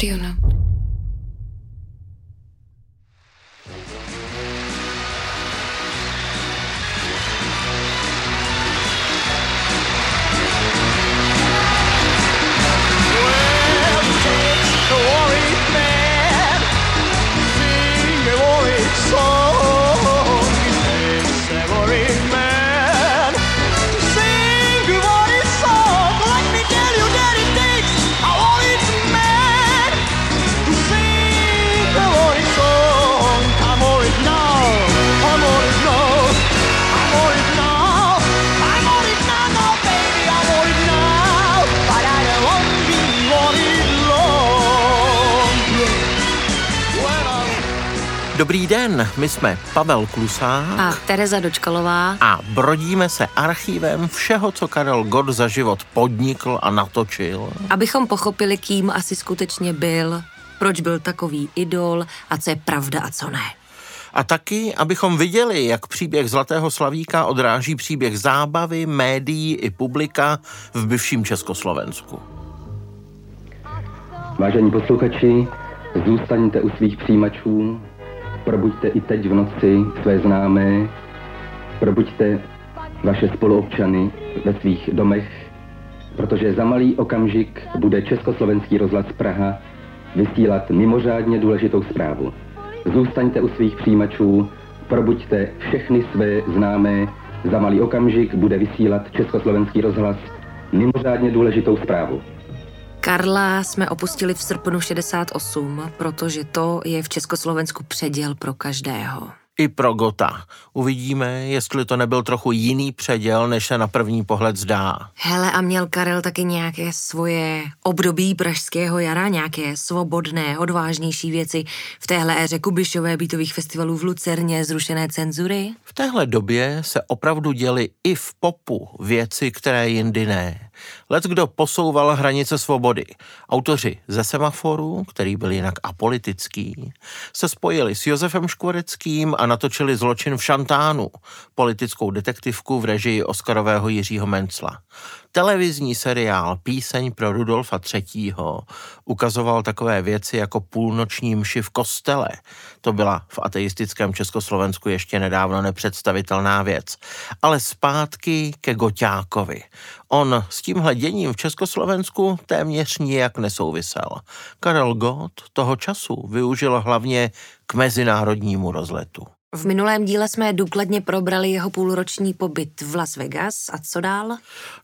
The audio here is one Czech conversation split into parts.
do you know? Dobrý den, my jsme Pavel Klusák a Tereza Dočkalová a brodíme se archívem všeho, co Karel Gott za život podnikl a natočil. Abychom pochopili, kým asi skutečně byl, proč byl takový idol a co je pravda a co ne. A taky, abychom viděli, jak příběh Zlatého Slavíka odráží příběh zábavy, médií i publika v bývalém Československu. Vážení posluchači, zůstaňte u svých přijímačů. Probuďte i teď v noci své známé, probuďte vaše spoluobčany ve svých domech, protože za malý okamžik bude Československý rozhlas Praha vysílat mimořádně důležitou zprávu. Zůstaňte u svých přijímačů, probuďte všechny své známé, za malý okamžik bude vysílat Československý rozhlas mimořádně důležitou zprávu. Karla jsme opustili v srpnu 68, protože to je v Československu předěl pro každého. I pro Gotta. Uvidíme, jestli to nebyl trochu jiný předěl, než se na první pohled zdá. Hele, a měl Karel taky nějaké svoje období pražského jara, nějaké svobodné, odvážnější věci v téhle éře Kubišové, bytových festivalů v Lucerně, zrušené cenzury? V téhle době se opravdu děly i v popu věci, které jindy ne. Leckdo posouval hranice svobody. Autoři ze Semaforu, který byl jinak apolitický, se spojili s Josefem Škvoreckým a natočili Zločin v Šantánu, politickou detektivku v režii Oskarového Jiřího Mencla. Televizní seriál Píseň pro Rudolfa III. Ukazoval takové věci jako půlnoční mši v kostele. To byla v ateistickém Československu ještě nedávno nepředstavitelná věc. Ale zpátky ke Goťákovi. On s tímhle děním v Československu téměř nijak nesouvisel. Karel Gott toho času využil hlavně k mezinárodnímu rozletu. V minulém díle jsme důkladně probrali jeho půlroční pobyt v Las Vegas. A co dál?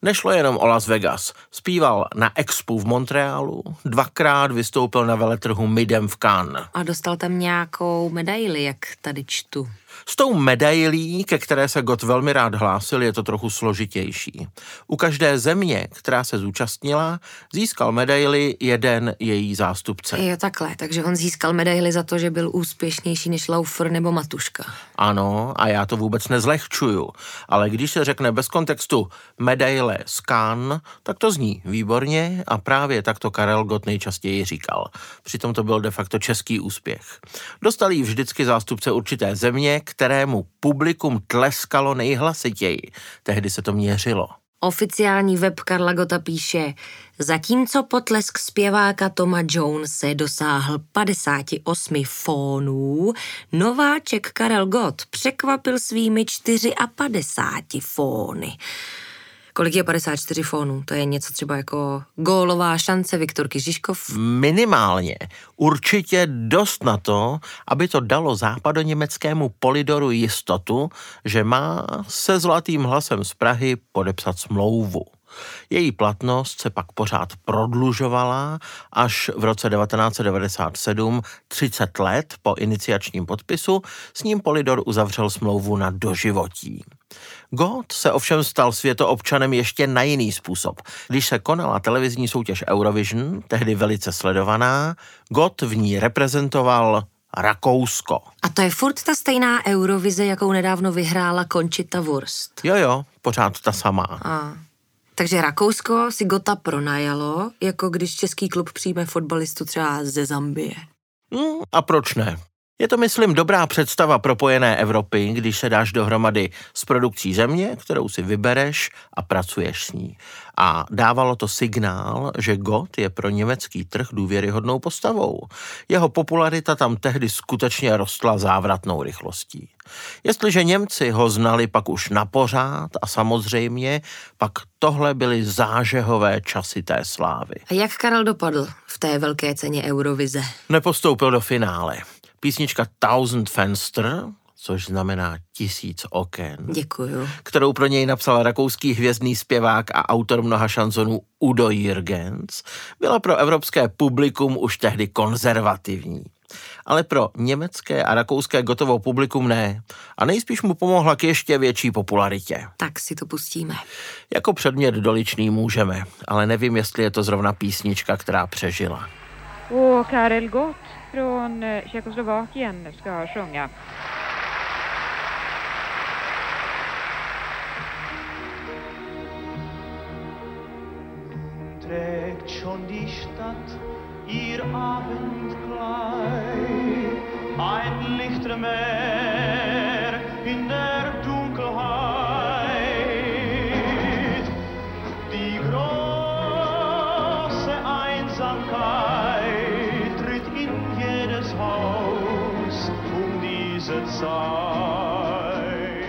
Nešlo jenom o Las Vegas. Zpíval na Expu v Montrealu, dvakrát vystoupil na veletrhu Midem v Cannes. A dostal tam nějakou medaili, jak tady čtu. S tou medailí, ke které se Gott velmi rád hlásil, je to trochu složitější. U každé země, která se zúčastnila, získal medaili jeden její zástupce. Jo, takhle, takže on získal medaili za to, že byl úspěšnější než Laufer nebo Matuška. Ano, a já to vůbec nezlehčuju, ale když se řekne bez kontextu medaile z Cannes, tak to zní výborně a právě tak to Karel Gott nejčastěji říkal. Přitom to byl de facto český úspěch. Dostal ji vždycky zástupce určité země, kterému publikum tleskalo nejhlasitěji. Tehdy se to měřilo. Oficiální web Karla Gotta píše: zatímco potlesk zpěváka Toma Jonese dosáhl 58 fónů, nováček Karel Gott překvapil svými 54 fóny. Kolik je 54 fónů? To je něco třeba jako gólová šance Viktorky Žižkov? Minimálně. Určitě dost na to, aby to dalo západoněmeckému Polidoru jistotu, že má se Zlatým hlasem z Prahy podepsat smlouvu. Její platnost se pak pořád prodlužovala až v roce 1997, 30 let po iniciačním podpisu, s ním Polidor uzavřel smlouvu na doživotí. Gott se ovšem stal světoobčanem ještě na jiný způsob. Když se konala televizní soutěž Eurovision, tehdy velice sledovaná, Gott v ní reprezentoval Rakousko. A to je furt ta stejná Eurovize, jakou nedávno vyhrála Conchita Wurst. Jo, pořád ta samá. Takže Rakousko si Gotta pronajalo, jako když český klub přijme fotbalistu třeba ze Zambie. A proč ne? Je to, myslím, dobrá představa propojené Evropy, když se dáš dohromady s produkcí země, kterou si vybereš a pracuješ s ní. A dávalo to signál, že Gott je pro německý trh důvěryhodnou postavou. Jeho popularita tam tehdy skutečně rostla závratnou rychlostí. Jestliže Němci ho znali pak už napořád a samozřejmě pak tohle byly zážehové časy té slávy. A jak Karel dopadl v té velké ceně Eurovize? Nepostoupil do finále. Písnička Tausend Fenster, což znamená 1000 oken, děkuju, kterou pro něj napsal rakouský hvězdný zpěvák a autor mnoha šanzonů Udo Jürgens, byla pro evropské publikum už tehdy konzervativní. Ale pro německé a rakouské Gottovo publikum ne. A nejspíš mu pomohla k ještě větší popularitě. Tak si to pustíme. Jako předmět doličný můžeme, ale nevím, jestli je to zrovna písnička, která přežila. O, Karel Gott från Tjeckoslovakien ska sjunga. Trägt schon die Stadt ihr Abendkleid, ein Lichtermeer in der Dunkelheit, die große Einsamkeit tritt in jedes Haus um diese Zeit.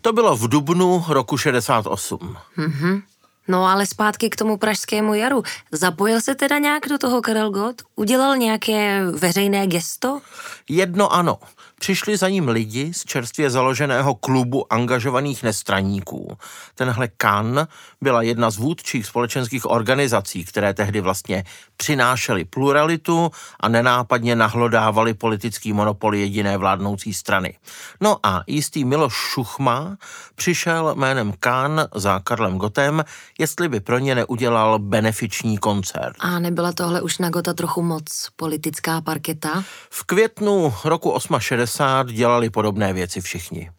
To bylo v dubnu roku 68. Mhm. No ale zpátky k tomu pražskému jaru. Zapojil se teda nějak do toho Karel Gott? Udělal nějaké veřejné gesto? Jedno ano. Přišli za ním lidi z čerstvě založeného klubu angažovaných nestraníků. Tenhle KAN byla jedna z vůdčích společenských organizací, které tehdy vlastně přinášely pluralitu a nenápadně nahlodávaly politický monopol jediné vládnoucí strany. No a jistý Miloš Šuchma přišel jménem KAN za Karlem Gottem, jestli by pro ně neudělal benefiční koncert. A nebyla tohle už na Gotta trochu moc politická parketa? V květnu roku 68 dělali podobné věci všichni.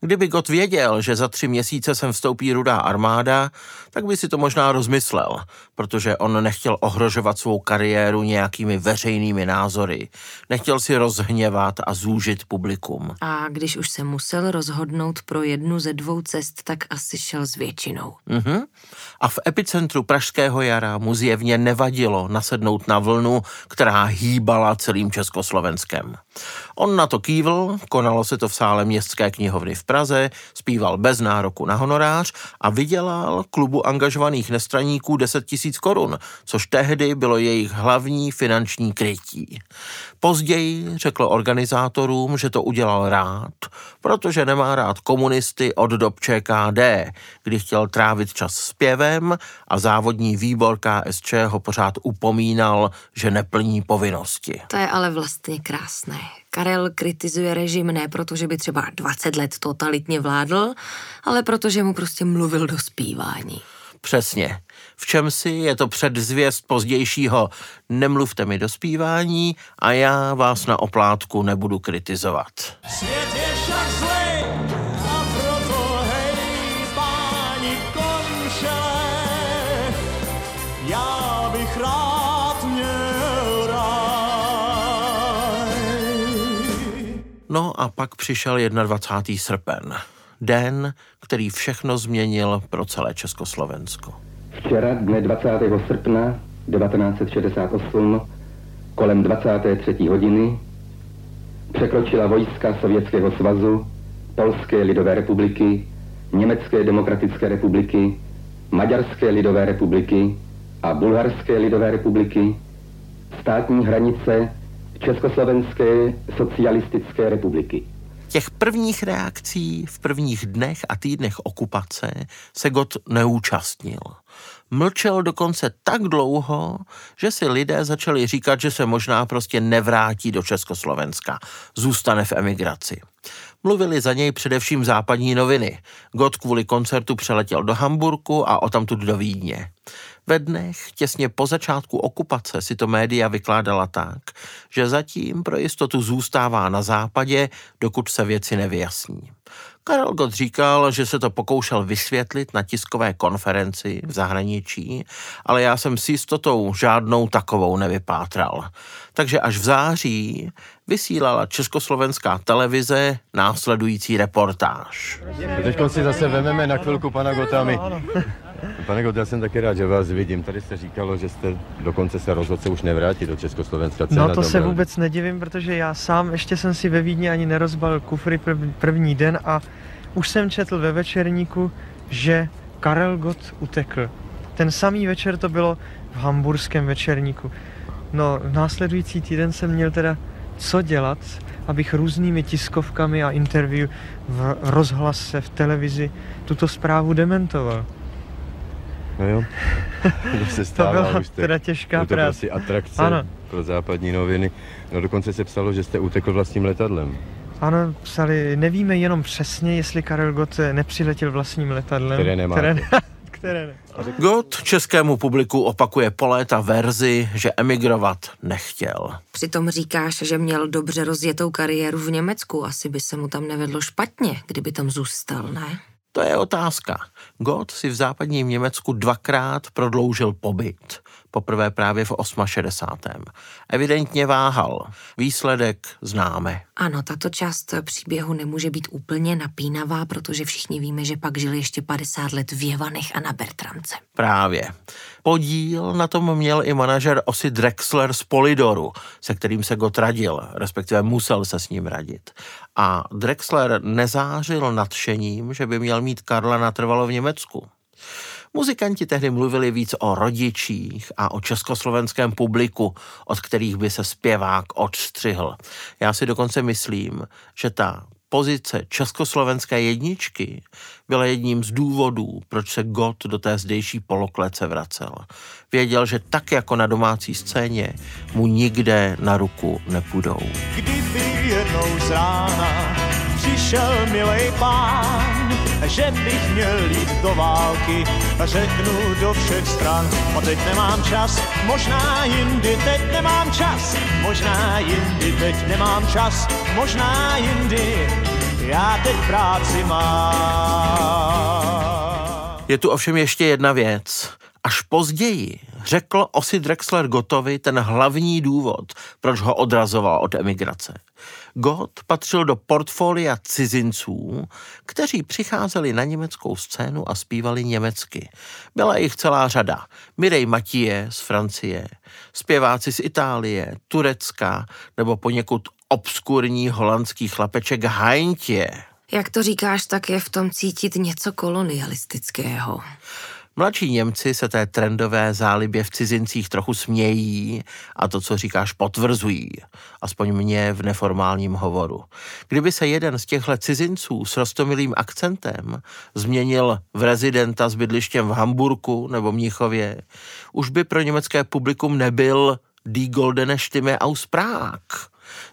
Kdyby Gott věděl, že za 3 měsíce sem vstoupí Rudá armáda, tak by si to možná rozmyslel, protože on nechtěl ohrožovat svou kariéru nějakými veřejnými názory. Nechtěl si rozhněvat a zúžit publikum. A když už se musel rozhodnout pro jednu ze 2 cest, tak asi šel s většinou. Mm-hmm. A v epicentru pražského jara mu zjevně nevadilo nasednout na vlnu, která hýbala celým Československem. On na to kývl, konalo se to v sále Městské knihovny v Praze, zpíval bez nároku na honorář a vydělal klubu angažovaných nestraníků 10 000 korun, což tehdy bylo jejich hlavní finanční krytí. Později řekl organizátorům, že to udělal rád, protože nemá rád komunisty od dob ČKD, kdy chtěl trávit čas zpěvem a závodní výbor KSČ ho pořád upomínal, že neplní povinnosti. To je ale vlastně krásné. Karel kritizuje režim ne proto, že by třeba 20 let totalitně vládl, ale protože mu prostě mluvil do zpívání. Přesně. V čem si je to předzvěst pozdějšího nemluvte mi do zpívání a já vás na oplátku nebudu kritizovat. Svět je však zlej, a proto hej, páni končele, já bych rád měl ráj. No a pak přišel 21. srpen. Den, který všechno změnil pro celé Československo. Včera dne 20. srpna 1968 kolem 23. hodiny překročila vojska Sovětského svazu, Polské lidové republiky, Německé demokratické republiky, Maďarské lidové republiky a Bulharské lidové republiky státní hranice Československé socialistické republiky. Těch prvních reakcí v prvních dnech a týdnech okupace se Gott neúčastnil. Mlčel dokonce tak dlouho, že si lidé začali říkat, že se možná prostě nevrátí do Československa, zůstane v emigraci. Mluvili za něj především západní noviny. Gott kvůli koncertu přeletěl do Hamburku a odtamtud do Vídně. Ve dnech těsně po začátku okupace si to média vykládala tak, že zatím pro jistotu zůstává na západě, dokud se věci nevyjasní. Karel Gott říkal, že se to pokoušel vysvětlit na tiskové konferenci v zahraničí, ale já jsem s jistotou žádnou takovou nevypátral. Takže až v září vysílala Československá televize následující reportáž. Teď si zase vememe na chvilku pana Gotta. Pane Gott, já jsem taky rád, že vás vidím. Tady jste říkalo, že jste dokonce se rozhodl se už nevrátit do Československa. No to se vůbec nedivím, protože já sám ještě jsem si ve Vídni ani nerozbalil kufry první den a už jsem četl ve Večerníku, že Karel Gott utekl. Ten samý večer to bylo v hamburském Večerníku. No, následující týden jsem měl teda co dělat, abych různými tiskovkami a interview v rozhlase, v televizi tuto zprávu dementoval. No jo, se stává, to byla už teda těžká práce. To byla asi atrakce pro západní noviny. No dokonce se psalo, že jste utekl vlastním letadlem. Ano, psali, nevíme jenom přesně, jestli Karel Gott nepřiletěl vlastním letadlem. Které ne. Gott českému publiku opakuje po léta verzi, že emigrovat nechtěl. Přitom říkáš, že měl dobře rozjetou kariéru v Německu. Asi by se mu tam nevedlo špatně, kdyby tam zůstal, ne? To je otázka. Gott si v západním Německu dvakrát prodloužil pobyt. Poprvé právě v 68. Evidentně váhal. Výsledek známe. Ano, tato část příběhu nemůže být úplně napínavá, protože všichni víme, že pak žili ještě 50 let v Jevanech a na Bertramce. Právě. Podíl na tom měl i manažer Ossi Drexler z Polidoru, se kterým se Gott radil, respektive musel se s ním radit. A Drexler nezářil nadšením, že by měl mít Karla natrvalo v Německu. Muzikanti tehdy mluvili víc o rodičích a o československém publiku, od kterých by se zpěvák odstřihl. Já si dokonce myslím, že ta pozice československé jedničky byla jedním z důvodů, proč se Gott do té zdejší poloklece vracel. Věděl, že tak jako na domácí scéně mu nikde na ruku nepůjdou. Kdyby jednou z rána přišel milej pán, že bych měl jít do války, řeknu do všech stran. Teď nemám čas, možná jindy, teď nemám čas, možná jindy, teď nemám čas, možná jindy, já teď práci mám. Je tu ovšem ještě jedna věc. Až později řekl Ossi Drexler Gottovi ten hlavní důvod, proč ho odrazoval od emigrace. Gott patřil do portfolia cizinců, kteří přicházeli na německou scénu a zpívali německy. Byla jich celá řada. Mireille Mathieu z Francie, zpěváci z Itálie, Turecka nebo poněkud obskurní holandský chlapeček Heintje. Jak to říkáš, tak je v tom cítit něco kolonialistického. Mladší Němci se té trendové zálibě v cizincích trochu smějí a to, co říkáš, potvrzují, aspoň mě v neformálním hovoru. Kdyby se jeden z těchto cizinců s roztomilým akcentem změnil v rezidenta s bydlištěm v Hamburku nebo Mnichově, už by pro německé publikum nebyl Die goldene Stimme aus Prag.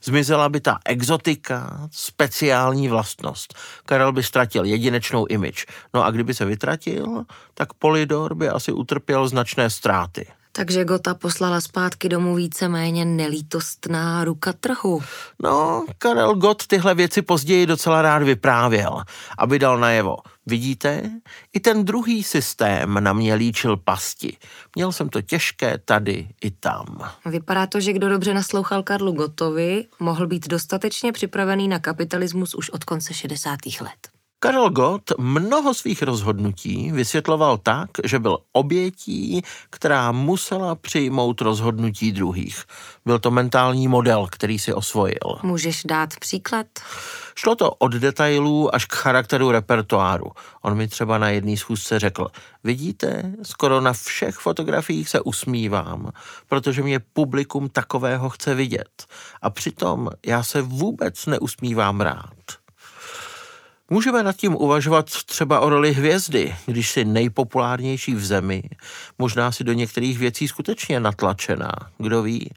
Zmizela by ta exotika, speciální vlastnost. Karel by ztratil jedinečnou image. No a kdyby se vytratil, tak Polydor by asi utrpěl značné ztráty. Takže Gotta poslala zpátky domů víceméně nelítostná ruka trhu. No, Karel Gott tyhle věci později docela rád vyprávěl, aby dal najevo. Vidíte, i ten druhý systém na mě líčil pasti. Měl jsem to těžké tady i tam. Vypadá to, že kdo dobře naslouchal Karlu Gottovi, mohl být dostatečně připravený na kapitalismus už od konce 60. let. Karel Gott mnoho svých rozhodnutí vysvětloval tak, že byl obětí, která musela přijmout rozhodnutí druhých. Byl to mentální model, který si osvojil. Můžeš dát příklad? Šlo to od detailů až k charakteru repertoáru. On mi třeba na jedné schůzce řekl, vidíte, skoro na všech fotografiích se usmívám, protože mě publikum takového chce vidět. A přitom já se vůbec neusmívám rád. Můžeme nad tím uvažovat třeba o roli hvězdy, když si nejpopulárnější v zemi, možná si do některých věcí skutečně natlačená, kdo ví.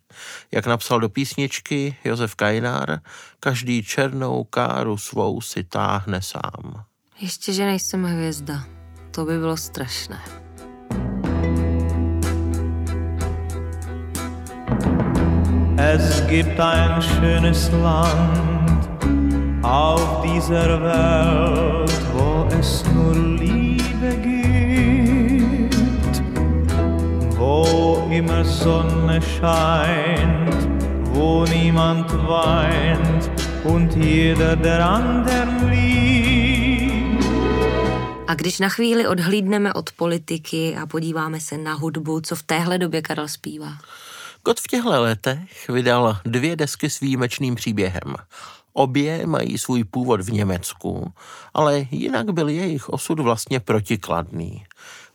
Jak napsal do písničky Josef Kajnár, každý černou káru svou si táhne sám. Ještě, že nejsem hvězda, to by bylo strašné. Es gibt ein schönes Land auf dieser Welt, wo es nur Liebe gibt, wo immer Sonne scheint, wo niemand weint und jeder der anderen liebt. A když na chvíli odhlídneme od politiky a podíváme se na hudbu, co v téhle době Karel zpívá? Kot v těchto letech vydal 2 desky s výjimečným příběhem. Obě mají svůj původ v Německu, ale jinak byl jejich osud vlastně protikladný.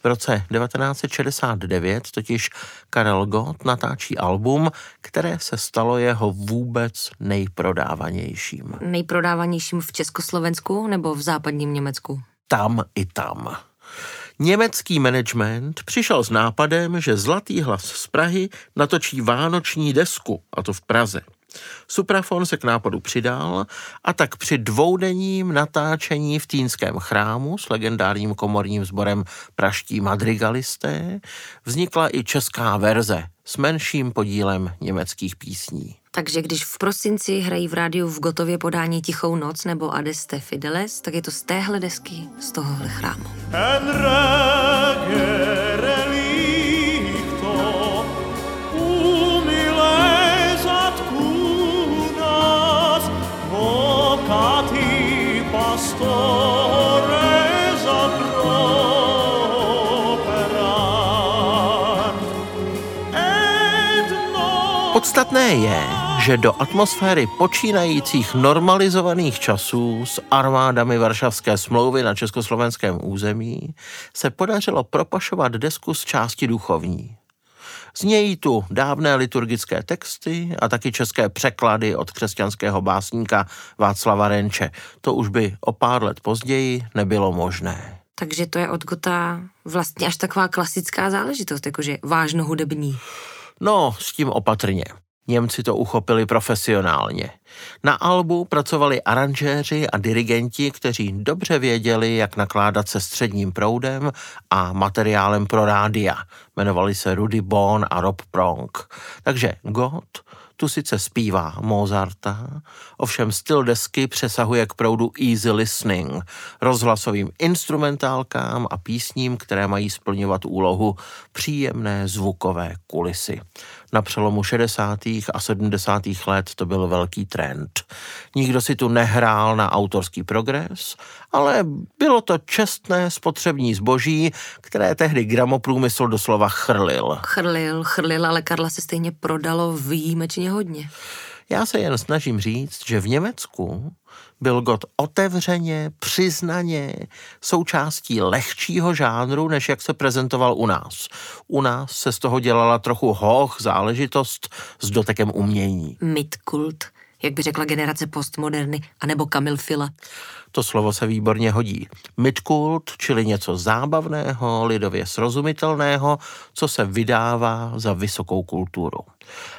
V roce 1969 totiž Karel Gott natáčí album, které se stalo jeho vůbec nejprodávanějším. Nejprodávanějším v Československu nebo v západním Německu? Tam i tam. Německý management přišel s nápadem, že Zlatý hlas z Prahy natočí vánoční desku, a to v Praze. Suprafon se k nápadu přidal a tak při dvoudenním natáčení v Týnském chrámu s legendárním komorním sborem Praští madrigalisté vznikla i česká verze s menším podílem německých písní. Takže když v prosinci hrají v rádiu v Gotově podání Tichou noc nebo Adeste Fideles, tak je to z téhle desky, z tohohle chrámu. Podstatné je, že do atmosféry počínajících normalizovaných časů s armádami Varšavské smlouvy na československém území se podařilo propašovat desku z části duchovní. Znějí tu dávné liturgické texty a taky české překlady od křesťanského básníka Václava Renče. To už by o pár let později nebylo možné. Takže to je od Gotta vlastně až taková klasická záležitost, jakože vážno hudební. No, s tím opatrně. Němci to uchopili profesionálně. Na albu pracovali aranžéři a dirigenti, kteří dobře věděli, jak nakládat se středním proudem a materiálem pro rádia. Jmenovali se Rudy Bohn a Rob Prong. Takže Gott tu sice zpívá Mozarta, ovšem styl desky přesahuje k proudu easy listening, rozhlasovým instrumentálkám a písním, které mají splňovat úlohu příjemné zvukové kulisy. Na přelomu 60. a 70. let to byl velký trend. Nikdo si tu nehrál na autorský progres, ale bylo to čestné spotřební zboží, které tehdy gramoprůmysl doslova chrlil. Chrlil, ale Karla se stejně prodalo výjimečně hodně. Já se jen snažím říct, že v Německu byl Gott otevřeně, přiznaně součástí lehčího žánru, než jak se prezentoval u nás. U nás se z toho dělala trochu hoch záležitost s dotekem umění. Mitkult, jak by řekla generace postmoderny, anebo Kamil Fila. To slovo se výborně hodí. Mitkult, čili něco zábavného, lidově srozumitelného, co se vydává za vysokou kulturu.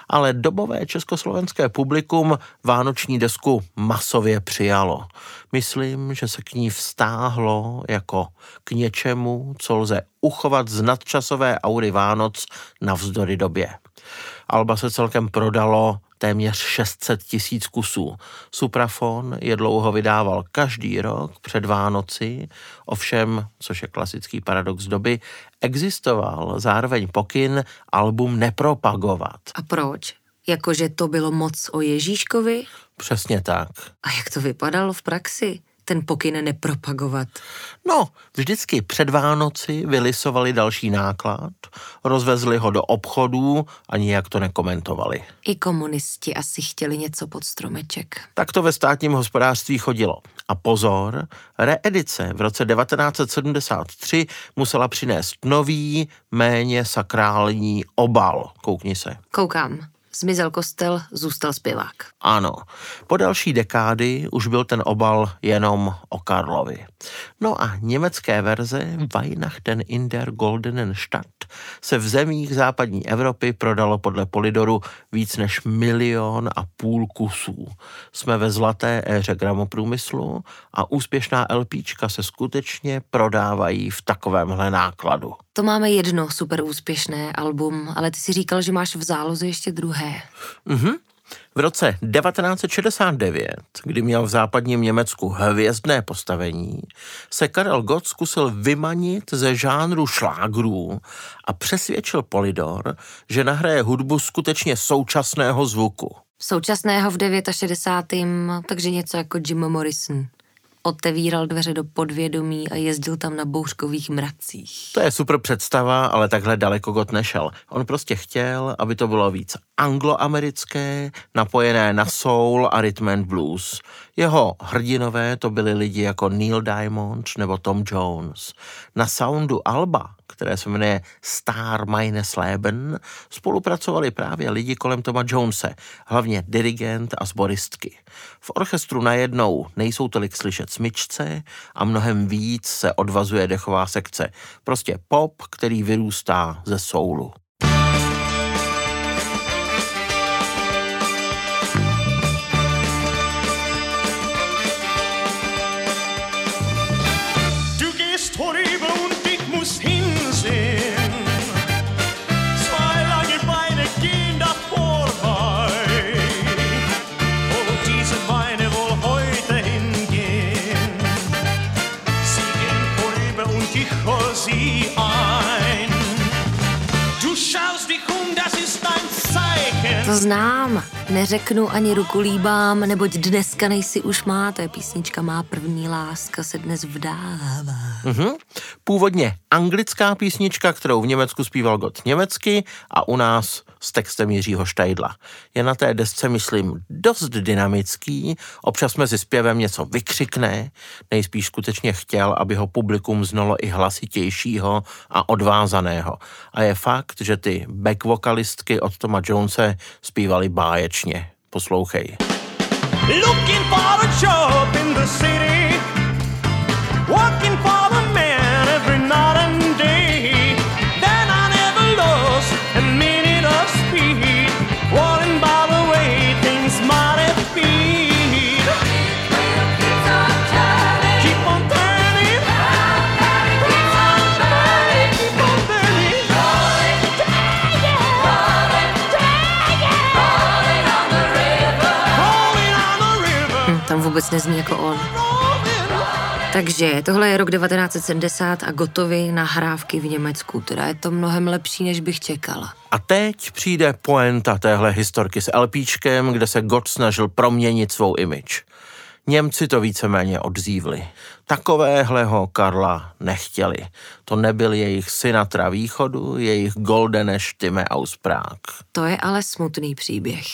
Ale dobové československé publikum vánoční desku masově přijalo. Myslím, že se k ní vztáhlo jako k něčemu, co lze uchovat z nadčasové aury Vánoc navzdory době. Alba se celkem prodalo téměř 600 000 kusů. Suprafon je dlouho vydával každý rok před Vánoci, ovšem, což je klasický paradox doby, existoval zároveň pokyn album nepropagovat. A proč? Jakože to bylo moc o Ježíškovi? Přesně tak. A jak to vypadalo v praxi? Ten pokyn nepropagovat. No, vždycky před Vánoci vylisovali další náklad, rozvezli ho do obchodů a nijak to nekomentovali. I komunisti asi chtěli něco pod stromeček. Tak to ve státním hospodářství chodilo. A pozor, reedice v roce 1973 musela přinést nový, méně sakrální obal. Koukni se. Koukám. zmizel kostel, zůstal zpěvák. Ano, po další dekády už byl ten obal jenom o Karlovi. No a německé verze Weihnachten in der Goldenen Stadt se v zemích západní Evropy prodalo podle Polidoru víc než 1,5 milionu kusů. Jsme ve zlaté éře gramoprůmyslu a úspěšná LPčka se skutečně prodávají v takovémhle nákladu. To máme jedno super úspěšné album, ale ty si říkal, že máš v záloze ještě druhé. V roce 1969, kdy měl v západním Německu hvězdné postavení, se Karel Gott zkusil vymanit ze žánru šlágrů a přesvědčil Polydor, že nahraje hudbu skutečně současného zvuku. Současného v 69., takže něco jako Jim Morrison. Otevíral dveře do podvědomí a jezdil tam na bouřkových mracích. To je super představa, ale takhle daleko Gott nešel. On prostě chtěl, aby to bylo víc angloamerické, napojené na soul a rhythm and blues. Jeho hrdinové to byli lidi jako Neil Diamond nebo Tom Jones. Na soundu alba, které se jmenuje Star Meines Leben, spolupracovali právě lidi kolem Toma Jonese, hlavně dirigent a sboristky. V orchestru najednou nejsou tolik slyšet smyčce a mnohem víc se odvazuje dechová sekce. Prostě pop, který vyrůstá ze soulu. To znám, neřeknu ani ruku líbám, neboť dneska nejsi už má, to je písnička Má první láska se dnes vdává. Původně anglická písnička, kterou v Německu zpíval Gott německy a u nás s textem Jiřího Štajdla. Je na té desce, myslím, dost dynamický, občas mezi zpěvem něco vykřikne, nejspíš skutečně chtěl, aby ho publikum znalo i hlasitějšího a odvázaného. A je fakt, že ty back vokalistky od Toma Jonese zpívali báječně. Poslouchej. Looking for a job in the city, walking for a man every night and day, then I never lost a minute of speed, walking by the way things might have been. Keep on turning, keep on turning, rolling on the river. Tam vůbec nezní jako on. Takže tohle je rok 1970 a Gottovi nahrávky v Německu, teda je to mnohem lepší, než bych čekala. A teď přijde poenta téhle historky s LPčkem, kde se Gott snažil proměnit svou image. Němci to víceméně odzývli. Takovéhleho Karla nechtěli. To nebyl jejich Sinatra východu, jejich Goldene Stimme aus Prag. To je ale smutný příběh.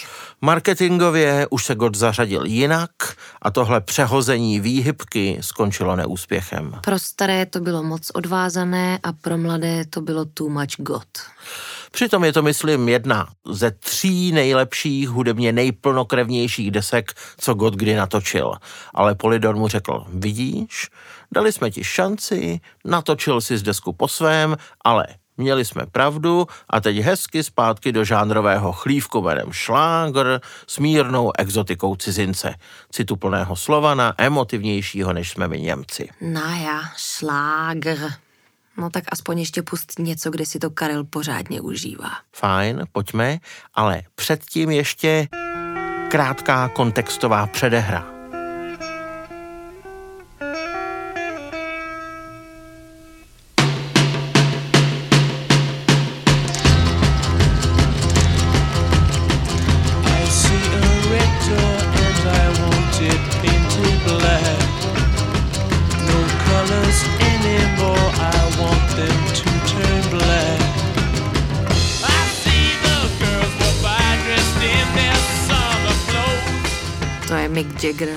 Marketingově už se Gott zařadil jinak a tohle přehození výhybky skončilo neúspěchem. Pro staré to bylo moc odvázané a pro mladé to bylo too much Gott. Přitom je to, myslím, jedna ze 3 nejlepších, hudebně nejplnokrevnějších desek, co Gott kdy natočil. Ale Polydor mu řekl, vidíš, dali jsme ti šanci, natočil si z desku po svém, ale měli jsme pravdu a teď hezky zpátky do žánrového chlívku jménem šlágr s mírnou exotikou cizince. Citu plného Slovana, emotivnějšího, než jsme my Němci. Naja, šlágr. No tak aspoň ještě pust něco, kde si to Karel pořádně užívá. Fajn, pojďme, ale předtím ještě krátká kontextová předehra. Mick Jagger,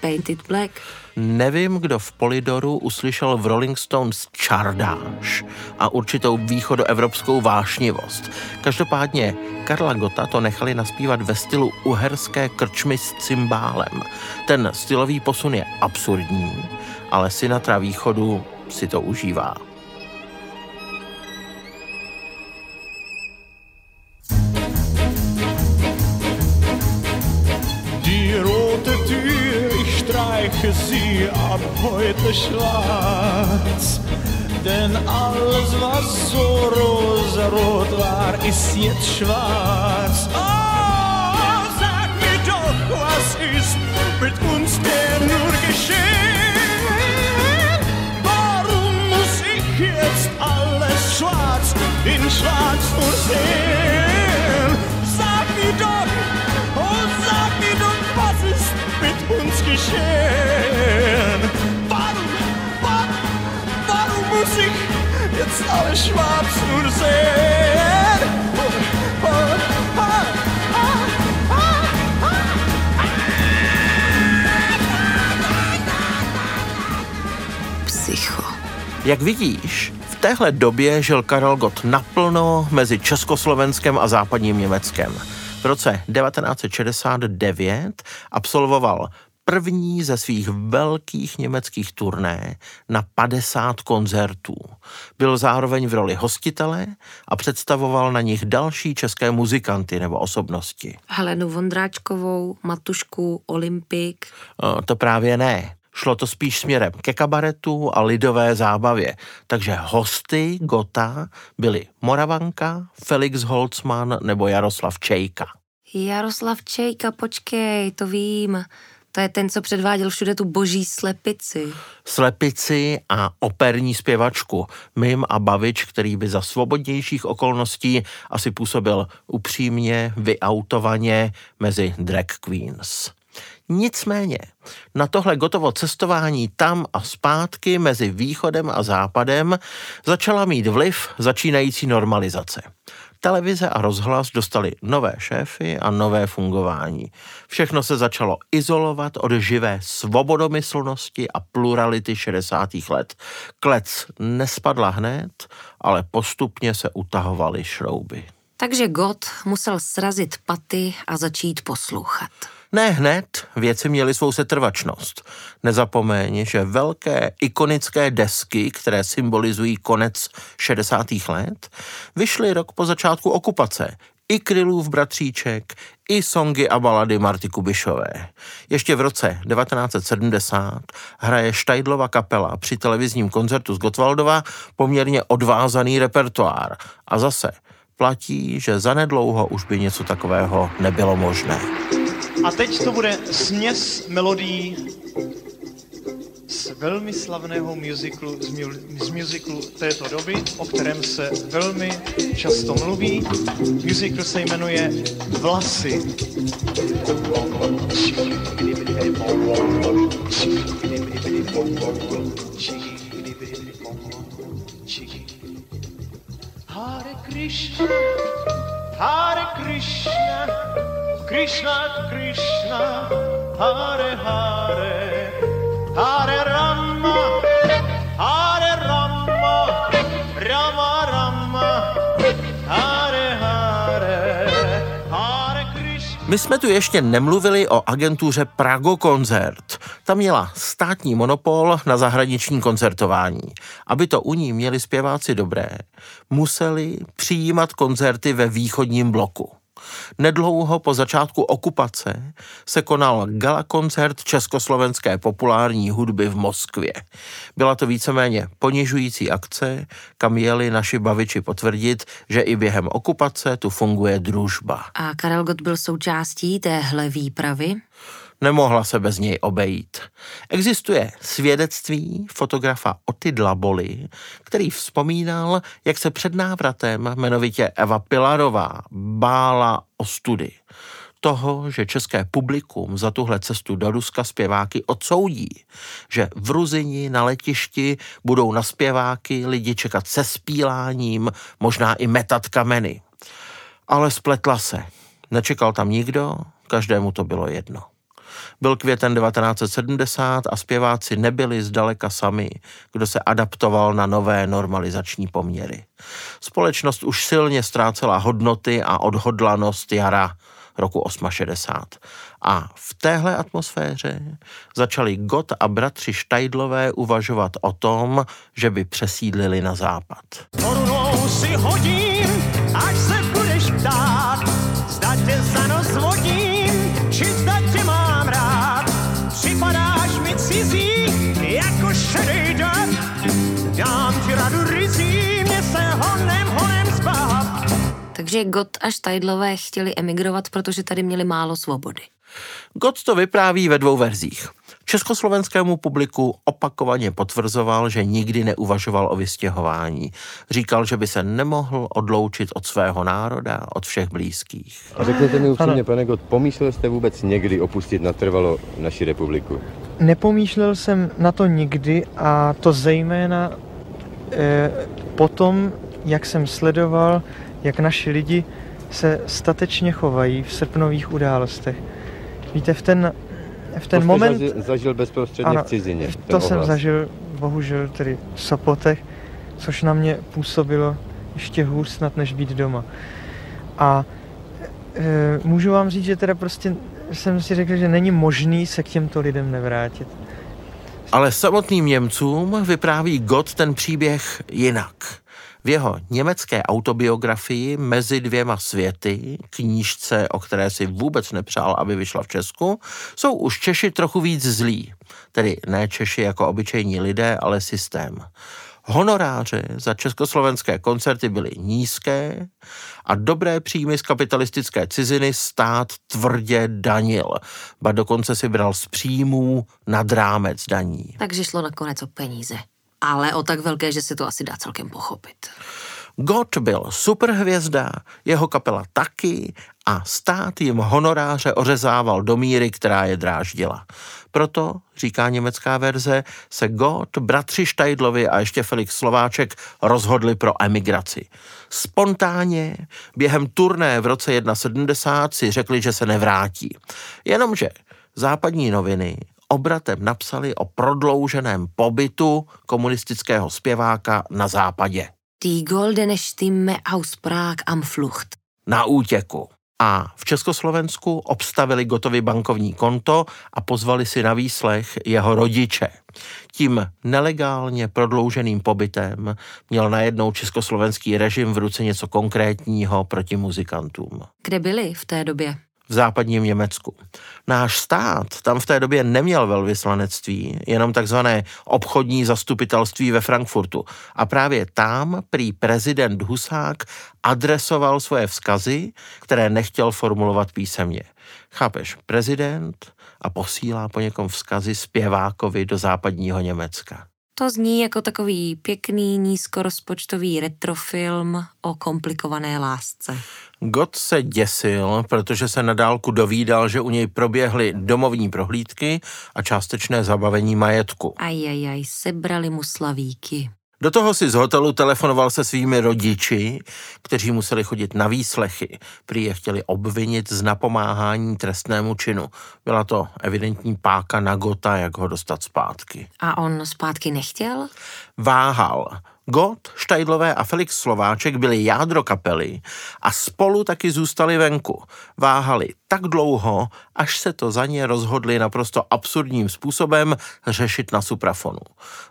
Painted Black. Nevím, kdo v Polidoru uslyšel v Rolling Stones čardáš a určitou východoevropskou vášnivost. Každopádně Karla Gotta to nechali naspívat ve stylu uherské krčmy s cymbálem. Ten stylový posun je absurdní, ale Sinatra východu si to užívá. Sie ab heute schwarz, denn alles, was so rosarot war, ist jetzt schwarz. Oh, sag mir doch, was ist mit uns denn nur geschehen? Warum muss ich jetzt alles schwarz in schwarz nur sehen? Sag mir doch, oh, sag mir doch, was ist mit uns geschehen? Muss ich jetzt alles schwarz nur sehen? Oh, oh, oh. Psycho. Jak vidíš, v téhle době žil Karel Gott naplno mezi Československem a západním Německem. V roce 1969 absolvoval první ze svých velkých německých turné na 50 koncertů. Byl zároveň v roli hostitele a představoval na nich další české muzikanty nebo osobnosti. Helenu Vondráčkovou, Matušku, Olympik. To právě ne. Šlo to spíš směrem ke kabaretu a lidové zábavě. Takže hosty Gotta byli Moravanka, Felix Holzmann nebo Jaroslav Čejka. Jaroslav Čejka, počkej, to vím. To je ten, co předváděl všude tu boží slepici. Slepici a operní zpěvačku. Mim a Bavič, který by za svobodnějších okolností asi působil upřímně, vyautovaně mezi drag queens. Nicméně, na tohle Gottovo cestování tam a zpátky mezi východem a západem začala mít vliv začínající normalizace. Televize a rozhlas dostali nové šéfy a nové fungování. Všechno se začalo izolovat od živé svobodomyslnosti a plurality 60. let. Klec nespadla hned, ale postupně se utahovaly šrouby. Takže Gott musel srazit paty a začít poslouchat. Ne hned, věci měly svou setrvačnost. Nezapomeň, že velké ikonické desky, které symbolizují konec 60. let, vyšly rok po začátku okupace. I Krylův bratříček, i songy a balady Marty Kubišové. Ještě v roce 1970 hraje Štajdlova kapela při televizním koncertu z Gottwaldova poměrně odvázaný repertoár. A zase platí, že zanedlouho už by něco takového nebylo možné. A teď to bude směs melodií z velmi slavného muziklu, z muziklu této doby, o kterém se velmi často mluví. Muzikl se jmenuje Vlasy. Hare Krishna, Hare Krishna, Krishna, Krishna, Hare Hare, Hare Rama, Hare Rama, Rama Rama, Hare Hare, Hare Krishna. My jsme tu ještě nemluvili o agentuře Prago Koncert. Ta měla státní monopol na zahraniční koncertování. Aby to u ní měli zpěváci dobré, museli přijímat koncerty ve východním bloku. Nedlouho po začátku okupace se konal galakoncert československé populární hudby v Moskvě. Byla to víceméně ponižující akce, kam jeli naši baviči potvrdit, že i během okupace tu funguje družba. A Karel Gott byl součástí téhle výpravy? Nemohla se bez něj obejít. Existuje svědectví fotografa Oty Dlaboly, který vzpomínal, jak se před návratem jmenovitě Eva Pilarová bála o study. Toho, že české publikum za tuhle cestu do Ruska zpěváky odsoudí, že v Ruzini na letišti budou na zpěváky lidi čekat se spíláním, možná i metat kameny. Ale spletla se. Nečekal tam nikdo, každému to bylo jedno. Byl květen 1970 a zpěváci nebyli zdaleka sami, kdo se adaptoval na nové normalizační poměry. Společnost už silně ztrácela hodnoty a odhodlanost jara roku 68. A v téhle atmosféře začali Gott a bratři Štajdlové uvažovat o tom, že by přesídlili na západ. Korunou si hodím, až se budeš ptát, zda tě za nos vodím, či zda tě mám rád. Připadáš mi cizí, jako šedej den, dám ti radu ryzí, mě se honem zbav. Takže Gott a Štajdlové chtěli emigrovat, protože tady měli málo svobody. Gott to vypráví ve dvou verzích. Československému publiku opakovaně potvrzoval, že nikdy neuvažoval o vystěhování. Říkal, že by se nemohl odloučit od svého národa, od všech blízkých. A řekněte mi upřímně, pane Gott, pomýšlel jste vůbec někdy opustit natrvalo naši republiku? Nepomýšlel jsem na to nikdy, a to zejména potom, jak jsem sledoval, jak naši lidi se statečně chovají v srpnových událostech. Víte, v ten moment... To jste zažil bezprostředně v cizině. To jsem zažil, bohužel, tedy v Sopotech, což na mě působilo ještě hůř snad, než být doma. A můžu vám říct, že teda prostě jsem si řekl, že není možný se k těmto lidem nevrátit. Ale samotným Němcům vypráví Gott ten příběh jinak. V jeho německé autobiografii Mezi dvěma světy, knížce, o které si vůbec nepřál, aby vyšla v Česku, jsou už Češi trochu víc zlí. Tedy ne Češi jako obyčejní lidé, ale systém. Honoráře za československé koncerty byly nízké a dobré příjmy z kapitalistické ciziny stát tvrdě danil. Ba dokonce si bral z příjmů nad rámec daní. Takže šlo nakonec o peníze. Ale o tak velké, že se to asi dá celkem pochopit. Gott byl superhvězda, jeho kapela taky a stát jim honoráře ořezával do míry, která je dráždila. Proto, říká německá verze, se Gott, bratři Štajdlovi a ještě Felix Slováček rozhodli pro emigraci. Spontánně během turné v roce 1970 si řekli, že se nevrátí. Jenomže západní noviny obratem napsali o prodlouženém pobytu komunistického zpěváka na západě. Die goldene Stimme aus Prag am Flucht. Na útěku. A v Československu obstavili Gottovi bankovní konto a pozvali si na výslech jeho rodiče. Tím nelegálně prodlouženým pobytem měl najednou československý režim v ruce něco konkrétního proti muzikantům. Kde byli v té době? V západním Německu. Náš stát tam v té době neměl velvyslanectví, jenom takzvané obchodní zastupitelství ve Frankfurtu. A právě tam prý prezident Husák adresoval svoje vzkazy, které nechtěl formulovat písemně. Chápeš, prezident a posílá po někom vzkazy zpěvákovi do západního Německa. To zní jako takový pěkný, nízkorozpočtový retrofilm o komplikované lásce. Gott se děsil, protože se na dálku dovídal, že u něj proběhly domovní prohlídky a částečné zabavení majetku. Ajajaj, sebrali mu slavíky. Do toho si z hotelu telefonoval se svými rodiči, kteří museli chodit na výslechy. Prý je chtěli obvinit z napomáhání trestnému činu. Byla to evidentní páka na Gotta, jak ho dostat zpátky. A on zpátky nechtěl? Váhal. Gott, Štajdlové a Felix Slováček byli jádro kapely a spolu taky zůstali venku. Váhali tak dlouho, až se to za ně rozhodli naprosto absurdním způsobem řešit na suprafonu.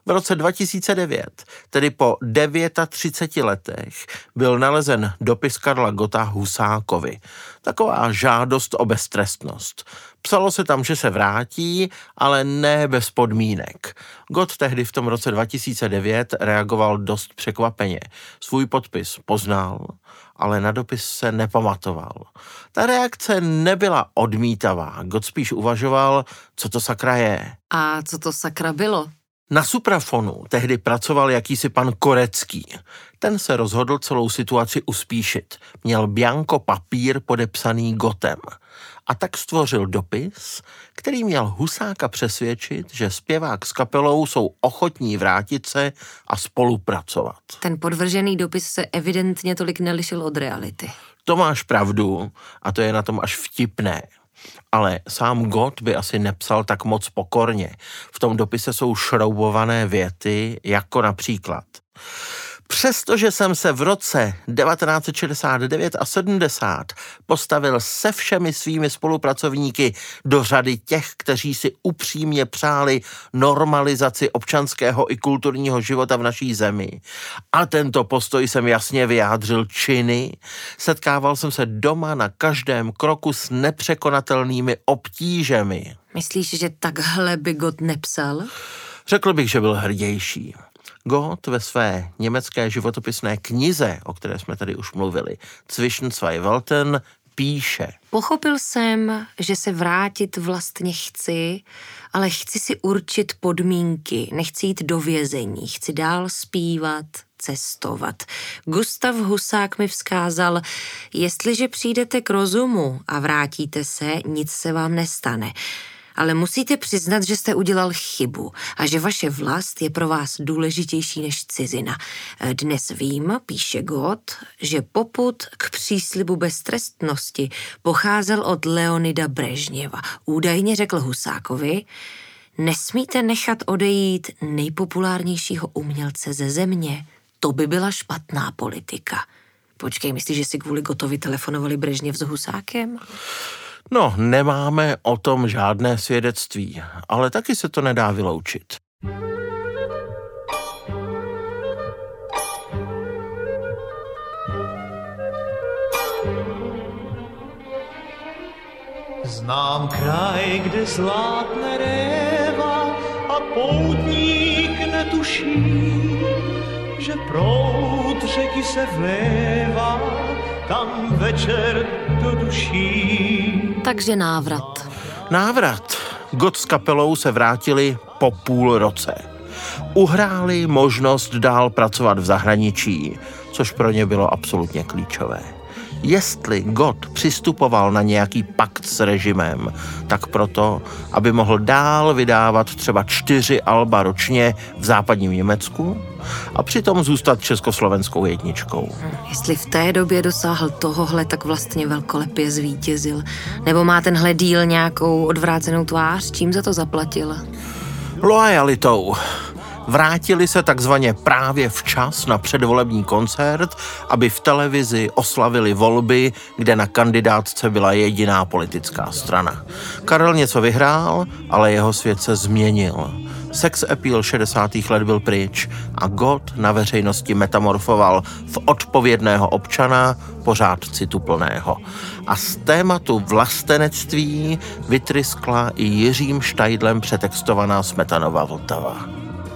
V roce 2009, tedy po 39 letech, byl nalezen dopis Karla Gotta Husákovi. Taková žádost o beztrestnost. Psalo se tam, že se vrátí, ale ne bez podmínek. Gott tehdy v tom roce 2009 reagoval dost překvapeně. Svůj podpis poznal, ale na dopis se nepamatoval. Ta reakce nebyla odmítavá. Gott spíš uvažoval, co to sakra je. A co to sakra bylo? Na suprafonu tehdy pracoval jakýsi pan Korecký. Ten se rozhodl celou situaci uspíšit. Měl bianko papír podepsaný Gottem. A tak stvořil dopis, který měl Husáka přesvědčit, že zpěvák s kapelou jsou ochotní vrátit se a spolupracovat. Ten podvržený dopis se evidentně tolik nelišil od reality. To máš pravdu a to je na tom až vtipné. ale sám Gott by asi nepsal tak moc pokorně. V tom dopise jsou šroubované věty, jako například: Přestože jsem se v roce 1969 a 70 postavil se všemi svými spolupracovníky do řady těch, kteří si upřímně přáli normalizaci občanského i kulturního života v naší zemi. A tento postoj jsem jasně vyjádřil činy. Setkával jsem se doma na každém kroku s nepřekonatelnými obtížemi. Myslíš, že takhle by Gott nepsal? Řekl bych, že byl hrdější. Gott ve své německé životopisné knize, o které jsme tady už mluvili, Zwischen zwei Welten, píše: Pochopil jsem, že se vrátit vlastně chci, ale chci si určit podmínky, nechci jít do vězení, chci dál zpívat, cestovat. Gustav Husák mi vzkázal, jestliže přijdete k rozumu a vrátíte se, nic se vám nestane. Ale musíte přiznat, že jste udělal chybu a že vaše vlast je pro vás důležitější než cizina. Dnes vím, píše Gott, že popud k příslibu beztrestnosti pocházel od Leonida Brežněva. Údajně řekl Husákovi: Nesmíte nechat odejít nejpopulárnějšího umělce ze země. To by byla špatná politika. Počkej, myslíš, že si kvůli Gottovi telefonovali Brežněv s Husákem? No, nemáme o tom žádné svědectví, ale taky se to nedá vyloučit. Znám kraj, kde zlátne réva a poutník netuší, že proud řeky se vlévá tam večer do duší. Takže návrat. Návrat. Gott s kapelou se vrátili po půl roce. Uhráli možnost dál pracovat v zahraničí, což pro ně bylo absolutně klíčové. Jestli Gott přistupoval na nějaký pakt s režimem, tak proto, aby mohl dál vydávat třeba 4 alba ročně v západním Německu a přitom zůstat československou jedničkou. Jestli v té době dosáhl tohohle, tak vlastně velkolepě zvítězil. Nebo má tenhle díl nějakou odvrácenou tvář? Čím za to zaplatil? Loajalitou. Vrátili se takzvaně právě včas na předvolební koncert, aby v televizi oslavili volby, kde na kandidátce byla jediná politická strana. Karel něco vyhrál, ale jeho svět se změnil. Sex appeal 60. let byl pryč a Gott na veřejnosti metamorfoval v odpovědného občana, pořád cituplného. A z tématu vlastenectví vytryskla i Jiřím Štajdlem přetextovaná Smetanova Vltava.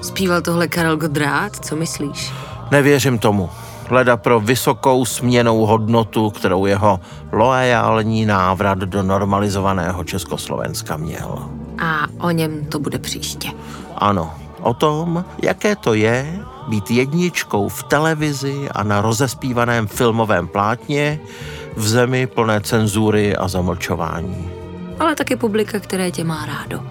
Zpíval tohle Karel Gott rád? Co myslíš? Nevěřím tomu. Leda pro vysokou směnou hodnotu, kterou jeho loajální návrat do normalizovaného Československa měl. A o něm to bude příště. Ano, o tom, jaké to je být jedničkou v televizi a na rozespívaném filmovém plátně v zemi plné cenzury a zamlčování. Ale taky publika, které tě má rádo.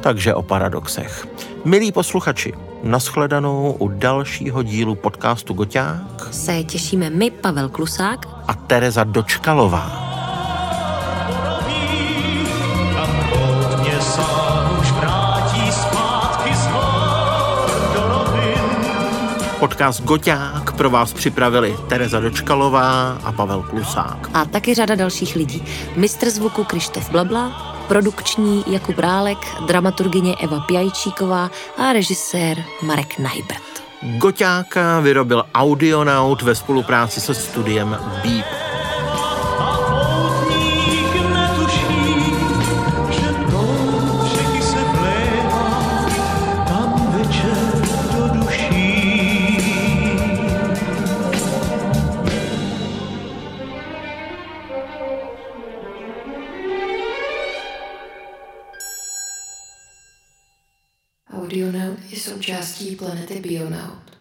Takže o paradoxech. Milí posluchači, nashledanou u dalšího dílu podcastu Goťák se těšíme my, Pavel Klusák a Tereza Dočkalová. Podcast Goťák pro vás připravili Tereza Dočkalová a Pavel Klusák. A taky řada dalších lidí. Mistr zvuku Krištof Blabla, produkční Jakub Rálek, dramaturgyně Eva Pjajčíková a režisér Marek Najbrt. Goťáka vyrobil Audionaut ve spolupráci se studiem Beep. Planety Bionaut.